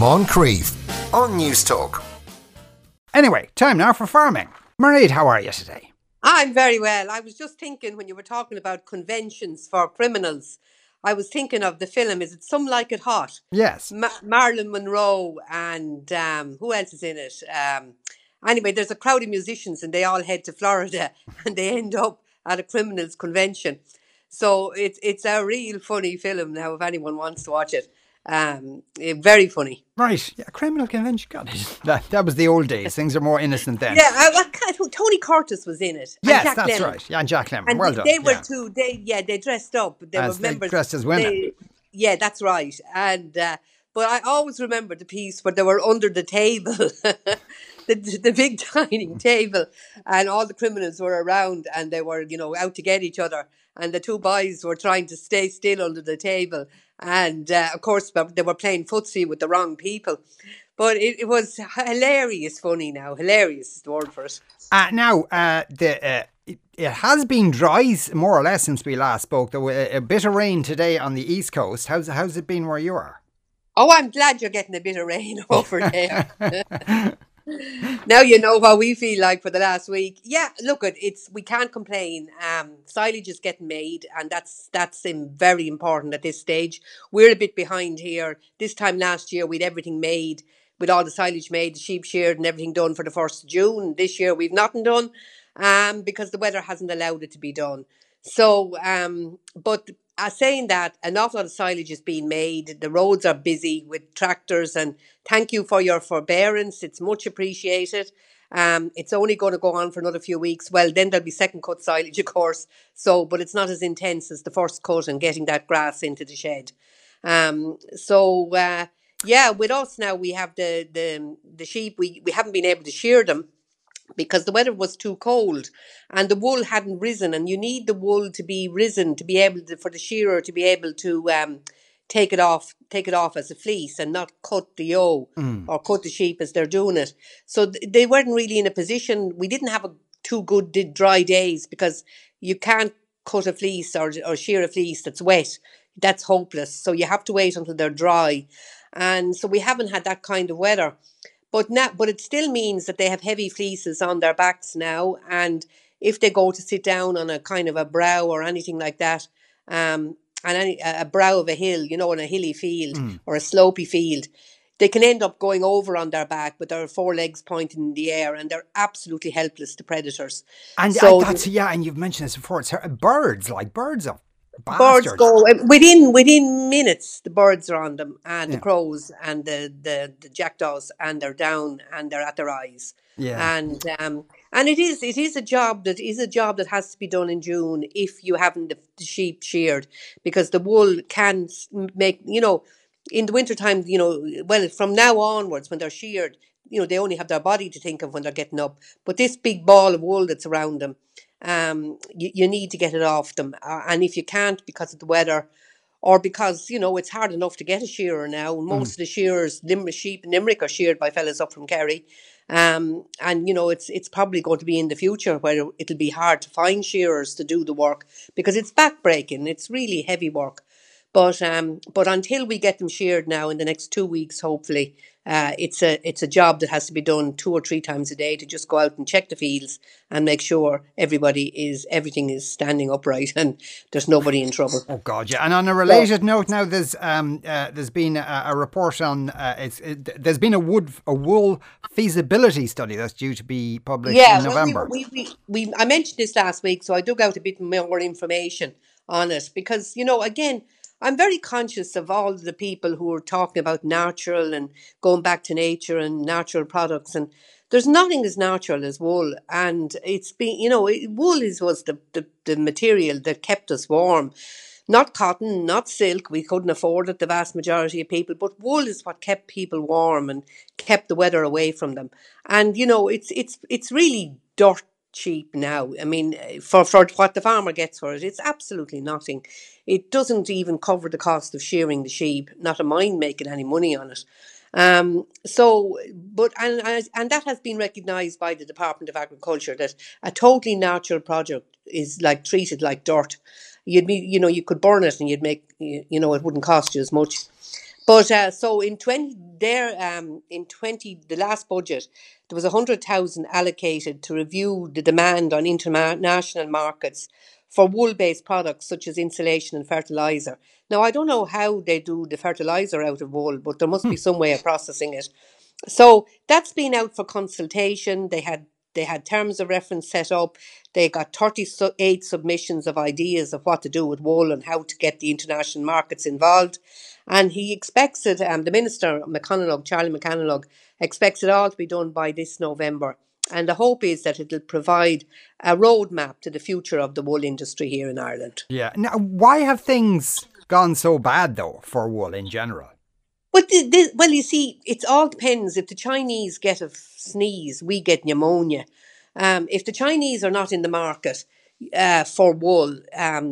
Moncrief on News Talk. Anyway, time now for farming. Mairead, how are you today? I'm very well. I was just thinking when you were talking about conventions for criminals, I was thinking of the film, is it Some Like It Hot? Yes. Marilyn Monroe and who else is in it? Anyway, there's a crowd of musicians and they all head to Florida and they end up at a criminals convention. So it's a real funny film now if anyone wants to watch it. Very funny. Right. Yeah, criminal convention. God, that was the old days. Things are more innocent then. Yeah, Tony Curtis was in it. Yes, Jack that's Lemmon. Right. Yeah, and Jack Lemmon. And well done. They were two. They dressed up. They were members. They dressed as women. Yeah, that's right. And but I always remember the piece where they were under the table, the big dining table, and all the criminals were around, and they were out to get each other, and the two boys were trying to stay still under the table. And, of course, they were playing footsie with the wrong people. But it was hilarious, funny now. Hilarious is the word for it. It has been dry, more or less, since we last spoke. There was a bit of rain today on the East Coast. How's it been where you are? Oh, I'm glad you're getting a bit of rain over there. Now you know what we feel like for the last week. Yeah, look, we can't complain. Silage is getting made, and that's very important at this stage. We're a bit behind here. This time last year, we'd everything made, with all the silage made, the sheep sheared and everything done for the 1st of June. This year, we've nothing done because the weather hasn't allowed it to be done. So, but saying that, an awful lot of silage is being made. The roads are busy with tractors, and thank you for your forbearance. It's much appreciated. It's only going to go on for another few weeks. Well, then there'll be second cut silage, of course. So, but it's not as intense as the 1st cut and getting that grass into the shed. So, with us now, we have the sheep. We haven't been able to shear them because the weather was too cold and the wool hadn't risen, and you need the wool to be risen to be able to, for the shearer to be able to take it off as a fleece and not cut the ewe or cut the sheep as they're doing it. So they weren't really in a position. We didn't have two good dry days because you can't cut a fleece or shear a fleece that's wet. That's hopeless. So you have to wait until they're dry. And so we haven't had that kind of weather. But it still means that they have heavy fleeces on their backs now, and if they go to sit down on a kind of a brow or anything like that, a brow of a hill, on a hilly field or a slopey field, they can end up going over on their back with their four legs pointing in the air, and they're absolutely helpless to predators. And so and you've mentioned this before. It's birds are bastards. Birds go within minutes. The birds are on them, and the crows and the jackdaws, and they're down and they're at their eyes. Yeah, and it is a job that has to be done in June if you haven't the sheep sheared, because the wool can make in the wintertime, well, from now onwards when they're sheared, they only have their body to think of when they're getting up, but this big ball of wool that's around them. You need to get it off them, and if you can't because of the weather, or because it's hard enough to get a shearer now. Most of the shearers, sheep in Limerick, are sheared by fellas up from Kerry, and it's probably going to be in the future where it'll be hard to find shearers to do the work because it's backbreaking. It's really heavy work, but until we get them sheared now in the next 2 weeks, hopefully. It's a job that has to be done 2 or 3 times a day to just go out and check the fields and make sure everything is standing upright and there's nobody in trouble. Oh God, yeah. And on a related note, now there's been a report on there's been a wool feasibility study that's due to be published in November. I mentioned this last week, so I dug out a bit more information on it because again. I'm very conscious of all the people who are talking about natural and going back to nature and natural products. And there's nothing as natural as wool. And it's been, wool was the material that kept us warm. Not cotton, not silk. We couldn't afford it, the vast majority of people. But wool is what kept people warm and kept the weather away from them. And, it's really dirt cheap now. I mean, for what the farmer gets for it, it's absolutely nothing. It doesn't even cover the cost of shearing the sheep. Not a mind making any money on it. So that has been recognised by the Department of Agriculture that a totally natural product is like treated like dirt. You could burn it and it wouldn't cost you as much. But so in there in the last budget, there was 100,000 allocated to review the demand on international markets for wool-based products such as insulation and fertiliser. Now, I don't know how they do the fertiliser out of wool, but there must be some way of processing it. So that's been out for consultation. They had terms of reference set up. They got 38 submissions of ideas of what to do with wool and how to get the international markets involved. And he expects it, the Minister, McConalogue, Charlie McConalogue, expects it all to be done by this November. And the hope is that it'll provide a roadmap to the future of the wool industry here in Ireland. Yeah. Now, why have things gone so bad, though, for wool in general? Well, you see, it all depends. If the Chinese get a sneeze, we get pneumonia. If the Chinese are not in the market for wool,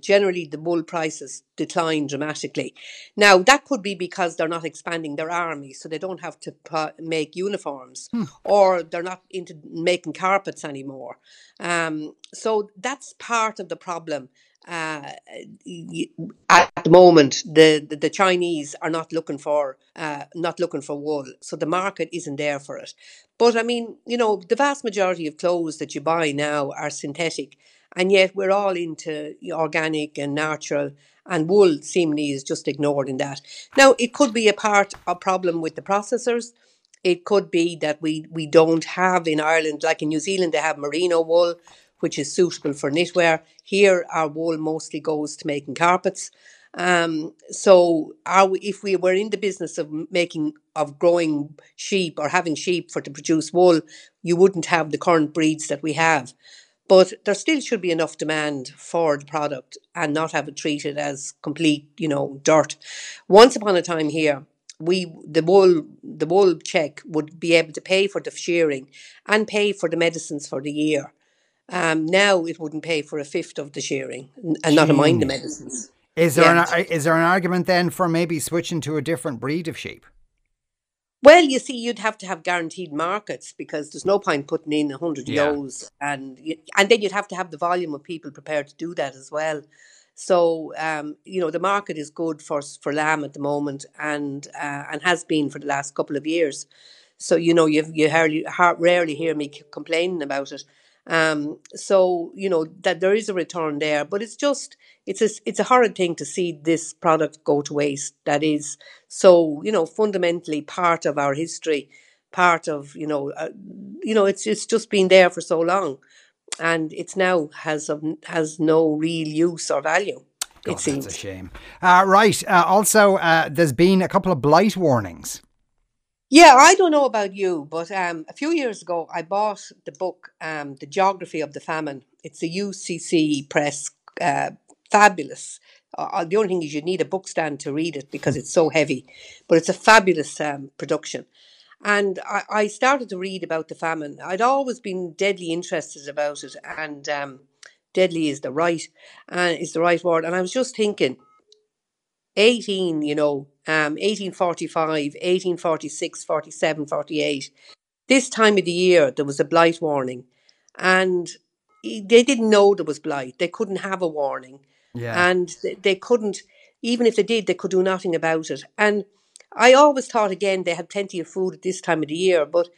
generally the wool prices decline dramatically. Now, that could be because they're not expanding their army, so they don't have to make uniforms, or they're not into making carpets anymore. So that's part of the problem. At the moment, the Chinese are not looking for wool, so the market isn't there for it. But I mean, you know, the vast majority of clothes that you buy now are synthetic, and yet we're all into organic and natural, and wool seemingly is just ignored in that. Now, it could be a problem with the processors. It could be that we don't have in Ireland, like in New Zealand, they have merino wool, which is suitable for knitwear. Here, our wool mostly goes to making carpets. If we were in the business of growing sheep or having sheep to produce wool, you wouldn't have the current breeds that we have. But there still should be enough demand for the product and not have it treated as complete, you know, dirt. Once upon a time here, the wool check would be able to pay for the shearing and pay for the medicines for the year. Now it wouldn't pay for a fifth of the shearing, and not a mind the medicines. Is there an argument then for maybe switching to a different breed of sheep? Well, you see, you'd have to have guaranteed markets, because there's no point putting in 100 ewes, and then you'd have to have the volume of people prepared to do that as well. So, you know, the market is good for lamb at the moment, and has been for the last couple of years. So, you know, you rarely hear me complaining about it. So, you know, that there is a return there, but it's a horrid thing to see this product go to waste. That is, so, you know, fundamentally part of our history, part of, you know, it's just been there for so long, and it's now has no real use or value. God, it seems. That's a shame. Right. Also, there's been a couple of blight warnings. Yeah, I don't know about you, but a few years ago, I bought the book, The Geography of the Famine. It's a UCC Press, fabulous. The only thing is you need a book stand to read it because it's so heavy, but it's a fabulous production. And I started to read about the famine. I'd always been deadly interested about it, and deadly is the right word. And I was just thinking, 1845, 1846, 47, 48. This time of the year, there was a blight warning, and they didn't know there was blight. They couldn't have a warning, and they couldn't, even if they did, they could do nothing about it. And I always thought, again, they had plenty of food at this time of the year, but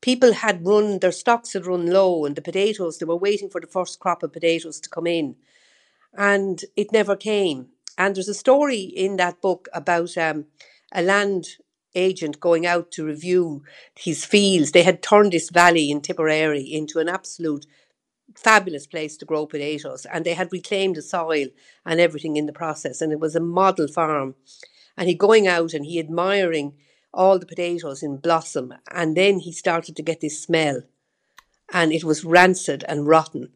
people had run, their stocks had run low, and the potatoes, they were waiting for the first crop of potatoes to come in, and it never came. And there's a story in that book about a land agent going out to review his fields. They had turned this valley in Tipperary into an absolute fabulous place to grow potatoes, and they had reclaimed the soil and everything in the process, and it was a model farm. And he going out and he admiring all the potatoes in blossom, and then he started to get this smell, and it was rancid and rotten.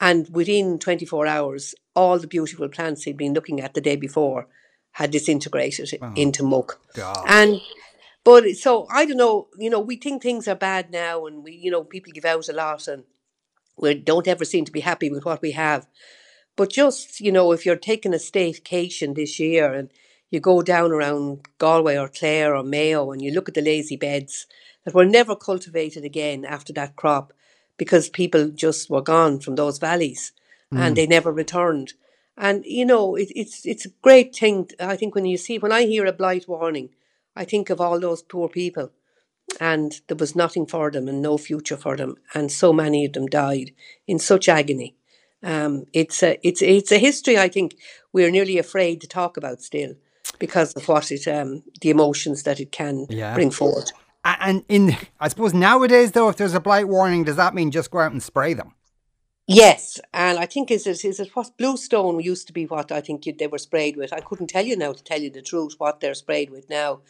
And within 24 hours, all the beautiful plants he'd been looking at the day before had disintegrated into muck. God. So I don't know, you know, we think things are bad now, and we, you know, people give out a lot, and we don't ever seem to be happy with what we have. But just, you know, if you're taking a staycation this year and you go down around Galway or Clare or Mayo and you look at the lazy beds that were never cultivated again after that crop, because people just were gone from those valleys and they never returned. And, you know, it's a great thing. I think when I hear a blight warning, I think of all those poor people, and there was nothing for them and no future for them, and so many of them died in such agony. It's a history I think we're nearly afraid to talk about still, because of what it the emotions that it can bring forward. And in I suppose nowadays though, if there's a blight warning, does that mean just go out and spray them? Yes, and I think is it what bluestone used to be, what I think they were sprayed with. I couldn't tell you now, to tell you the truth, what they're sprayed with now.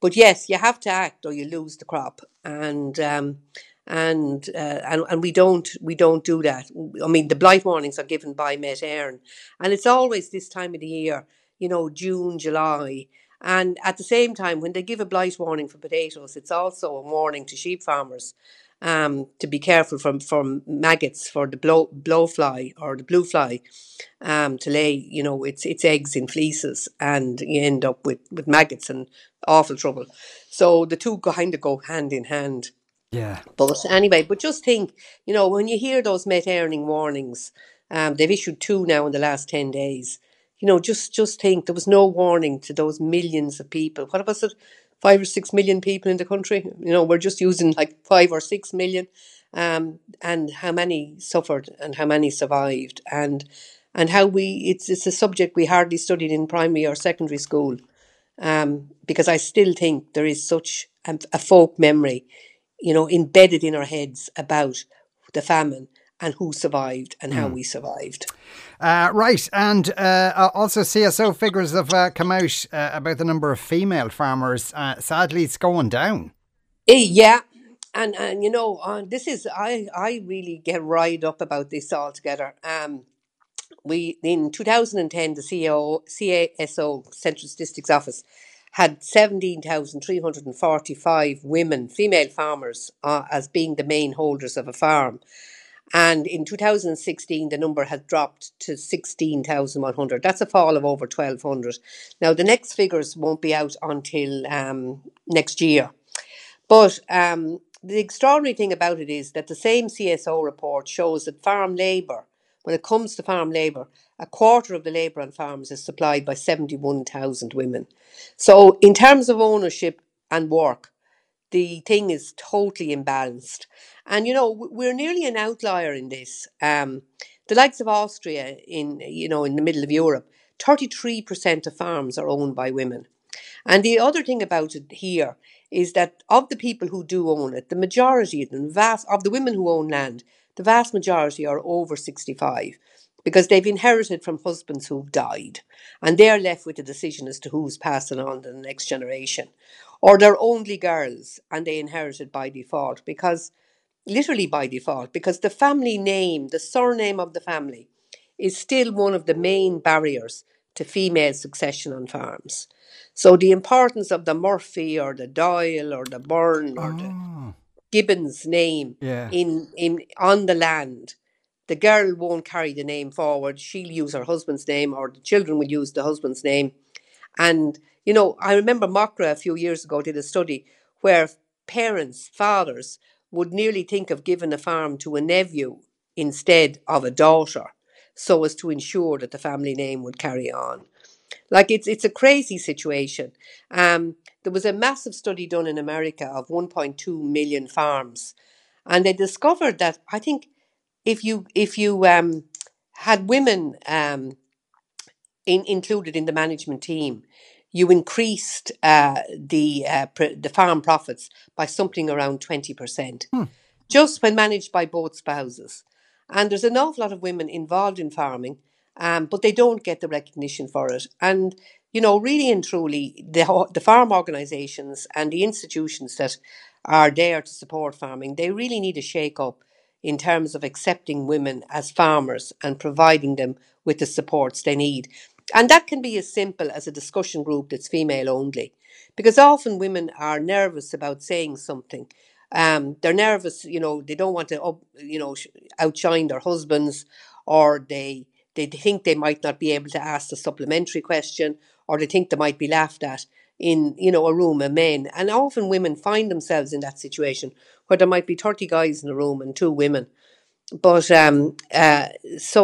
But yes, you have to act or you lose the crop, and we don't do that. I mean, the blight warnings are given by Met Éireann, and it's always this time of the year, you know, June, July. And at the same time, when they give a blight warning for potatoes, it's also a warning to sheep farmers. To be careful from maggots, for the blowfly or the blue fly, to lay, you know, its eggs in fleeces, and you end up with maggots and awful trouble. So the two kind of go hand in hand. Yeah. But anyway, but just think, you know, when you hear those Met Éireann warnings, they've issued 2 now in the last 10 days. You know, just think, there was no warning to those millions of people. What was it? 5 or 6 million people in the country. You know, we're just using like 5 or 6 million, and how many suffered and how many survived, and how it's a subject we hardly studied in primary or secondary school, because I still think there is such a folk memory, you know, embedded in our heads about the famine and who survived and how we survived. Right, and also CSO figures have come out about the number of female farmers. Sadly, it's going down. Yeah, and you know, this is, I really get riled up about this altogether. We in 2010, the CSO, Central Statistics Office, had 17,345 women, female farmers, as being the main holders of a farm. And in 2016, the number had dropped to 16,100. That's a fall of over 1,200. Now, the next figures won't be out until next year. But the extraordinary thing about it is that the same CSO report shows that farm labour, when it comes to farm labour, a quarter of the labour on farms is supplied by 71,000 women. So in terms of ownership and work, the thing is totally imbalanced. And, you know, we're nearly an outlier in this. The likes of Austria, in the middle of Europe, 33% of farms are owned by women. And the other thing about it here is that of the people who do own it, the majority of them, of the women who own land, the vast majority are over 65, because they've inherited from husbands who've died. And they're left with the decision as to who's passing on to the next generation. Or they're only girls, and they inherited by default, because... literally by default, because the family name, the surname of the family, is still one of the main barriers to female succession on farms. So the importance of the Murphy or the Doyle or the Byrne or the Gibbons name in on the land, the girl won't carry the name forward. She'll use her husband's name, or the children will use the husband's name. And, you know, I remember MOCRA a few years ago did a study where parents, fathers, would nearly think of giving a farm to a nephew instead of a daughter, so as to ensure that the family name would carry on. Like, it's a crazy situation. There was a massive study done in America of 1.2 million farms, and they discovered that I think if you had women included in the management team, you increased the farm profits by something around 20%, just when managed by both spouses. And there's an awful lot of women involved in farming, but they don't get the recognition for it. And, you know, really and truly, the farm organisations and the institutions that are there to support farming, they really need a shake-up in terms of accepting women as farmers and providing them with the supports they need. And that can be as simple as a discussion group that's female only, because often women are nervous about saying something. They're nervous, you know, they don't want to, outshine their husbands, or they think they might not be able to ask the supplementary question, or they think they might be laughed at in, you know, a room of men. And often women find themselves in that situation where there might be 30 guys in a room and 2 women. So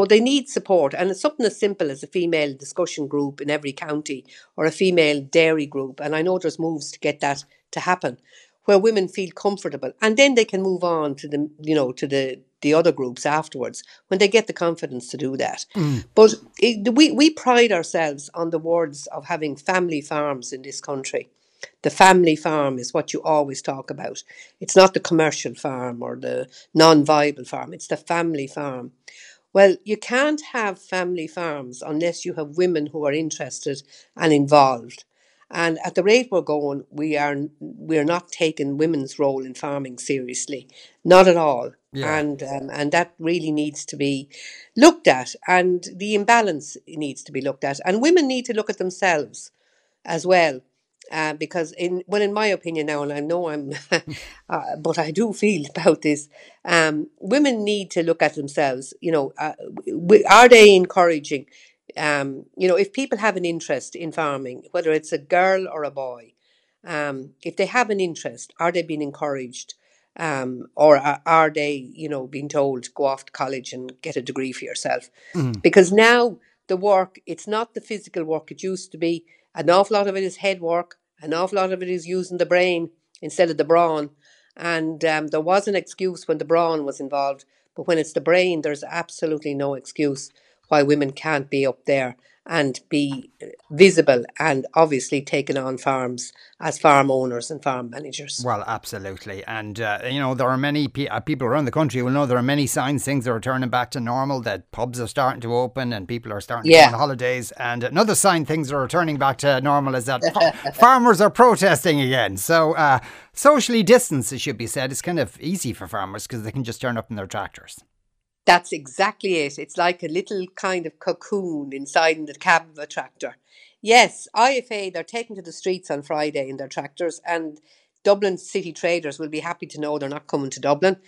they need support, and it's something as simple as a female discussion group in every county or a female dairy group. And I know there's moves to get that to happen, where women feel comfortable, and then they can move on to the, you know, to the other groups afterwards when they get the confidence to do that. Mm. But we pride ourselves on the words of having family farms in this country. The family farm is what you always talk about. It's not the commercial farm or the non-viable farm. It's the family farm. Well, you can't have family farms unless you have women who are interested and involved. And at the rate we're going, we're not taking women's role in farming seriously. Not at all. Yeah. And that really needs to be looked at. And the imbalance needs to be looked at. And women need to look at themselves as well. Because in my opinion now, and I know but I do feel about this, women need to look at themselves. You know, are they encouraging? You know, if people have an interest in farming, whether it's a girl or a boy, if they have an interest, are they being encouraged? Or are they, you know, being told, go off to college and get a degree for yourself? Mm. Because now the work, it's not the physical work it used to be. An awful lot of it is head work. An awful lot of it is using the brain instead of the brawn. And there was an excuse when the brawn was involved. But when it's the brain, there's absolutely no excuse why women can't be up there and be visible and obviously taken on farms as farm owners and farm managers. Well, absolutely. And, you know, there are many people around the country who will know there are many signs things are turning back to normal, that pubs are starting to open and people are starting to go on holidays. And another sign things are returning back to normal is that farmers are protesting again. So socially distanced, it should be said, is kind of easy for farmers because they can just turn up in their tractors. That's exactly it. It's like a little kind of cocoon inside the cab of a tractor. Yes, IFA, they're taken to the streets on Friday in their tractors, and Dublin city traders will be happy to know they're not coming to Dublin.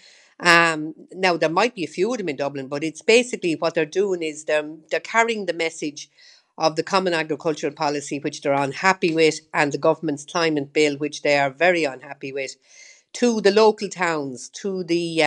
Now, there might be a few of them in Dublin, but it's basically what they're doing is they're carrying the message of the Common Agricultural Policy, which they're unhappy with, and the government's climate bill, which they are very unhappy with, to the local towns, to the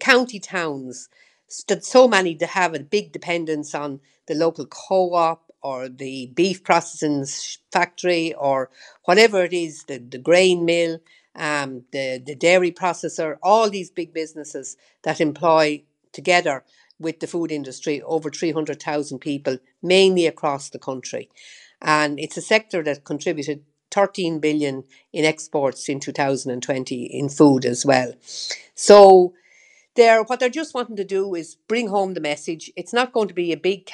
county towns. So many to have a big dependence on the local co-op or the beef processing factory or whatever it is, the grain mill, the dairy processor, all these big businesses that employ together with the food industry over 300,000 people, mainly across the country. And it's a sector that contributed 13 billion in exports in 2020 in food as well. So what they're just wanting to do is bring home the message. It's not going to be a big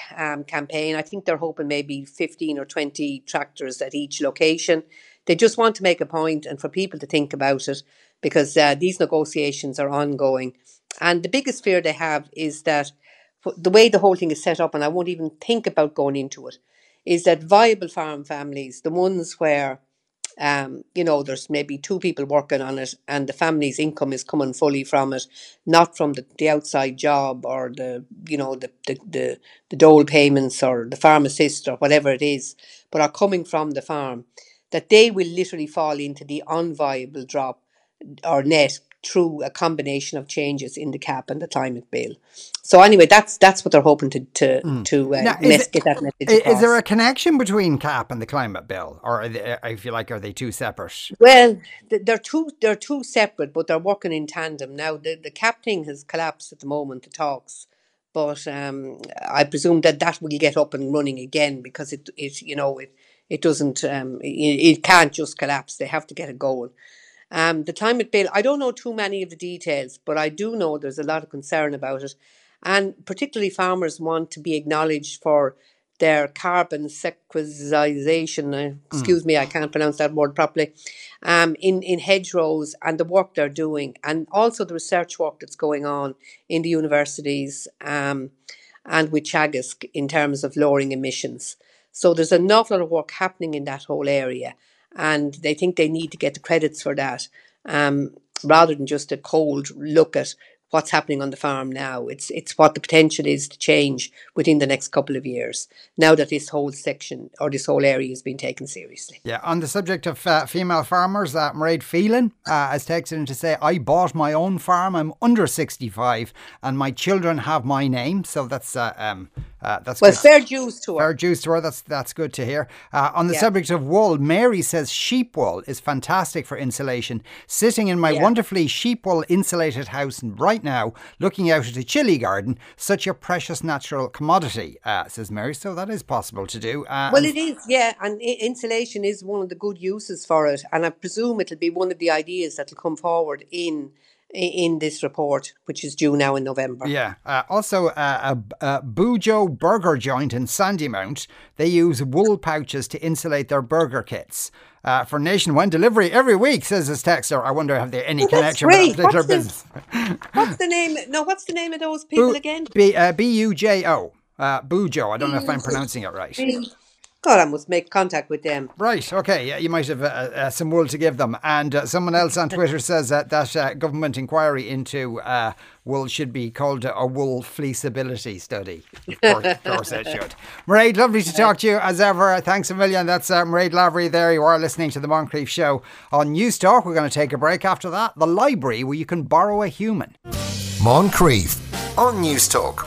campaign. I think they're hoping maybe 15 or 20 tractors at each location. They just want to make a point and for people to think about it, because these negotiations are ongoing. And the biggest fear they have is that the way the whole thing is set up, and I won't even think about going into it, is that viable farm families, the ones where you know, there's maybe two people working on it and the family's income is coming fully from it, not from the outside job or the dole payments or the farm assist or whatever it is, but are coming from the farm, that they will literally fall into the unviable drop or net through a combination of changes in the cap and the climate bill. So anyway, that's what they're hoping to get that message across. Is there a connection between cap and the climate bill, or are they two separate? Well, they're two separate, but they're working in tandem now. The cap thing has collapsed at the moment, the talks, but I presume that will get up and running again, because it can't just collapse. They have to get it going. The climate bill, I don't know too many of the details, but I do know there's a lot of concern about it. And particularly farmers want to be acknowledged for their carbon sequestration. Excuse me, I can't pronounce that word properly. In hedgerows and the work they're doing, and also the research work that's going on in the universities and with Chagask in terms of lowering emissions. So there's an awful lot of work happening in that whole area. And they think they need to get the credits for that rather than just a cold look at what's happening on the farm now. It's what the potential is to change within the next couple of years, now that this whole section or this whole area has been taken seriously. Yeah, on the subject of female farmers, Mairead Phelan has texted in to say, I bought my own farm, I'm under 65 and my children have my name. So that's well, good. Fair dues to her. Fair dues to her, that's good to hear. On the subject of wool, Mary says sheep wool is fantastic for insulation. Sitting in my wonderfully sheep wool insulated house right now, looking out at a chilly garden, such a precious natural commodity, says Mary. So that is possible to do. Well, it is, yeah. And insulation is one of the good uses for it. And I presume it'll be one of the ideas that'll come forward in this report, which is due now in November. Yeah. Also, a Bujo burger joint in Sandymount, they use wool pouches to insulate their burger kits. For nationwide delivery every week, says this texter. I wonder have they any connection with that particular business. What's the name? No, what's the name of those people again? Bujo. Bujo. I don't know if I'm pronouncing it right. God, I must make contact with them. Right, okay, yeah, you might have some wool to give them. And someone else on Twitter says that government inquiry into wool should be called a wool fleeceability study. Of course it should. Mairead, lovely to talk to you as ever. Thanks a million. That's Mairead Lavery there. You are listening to The Moncrief Show on News Talk. We're going to take a break after that. The library where you can borrow a human. Moncrief on News Talk.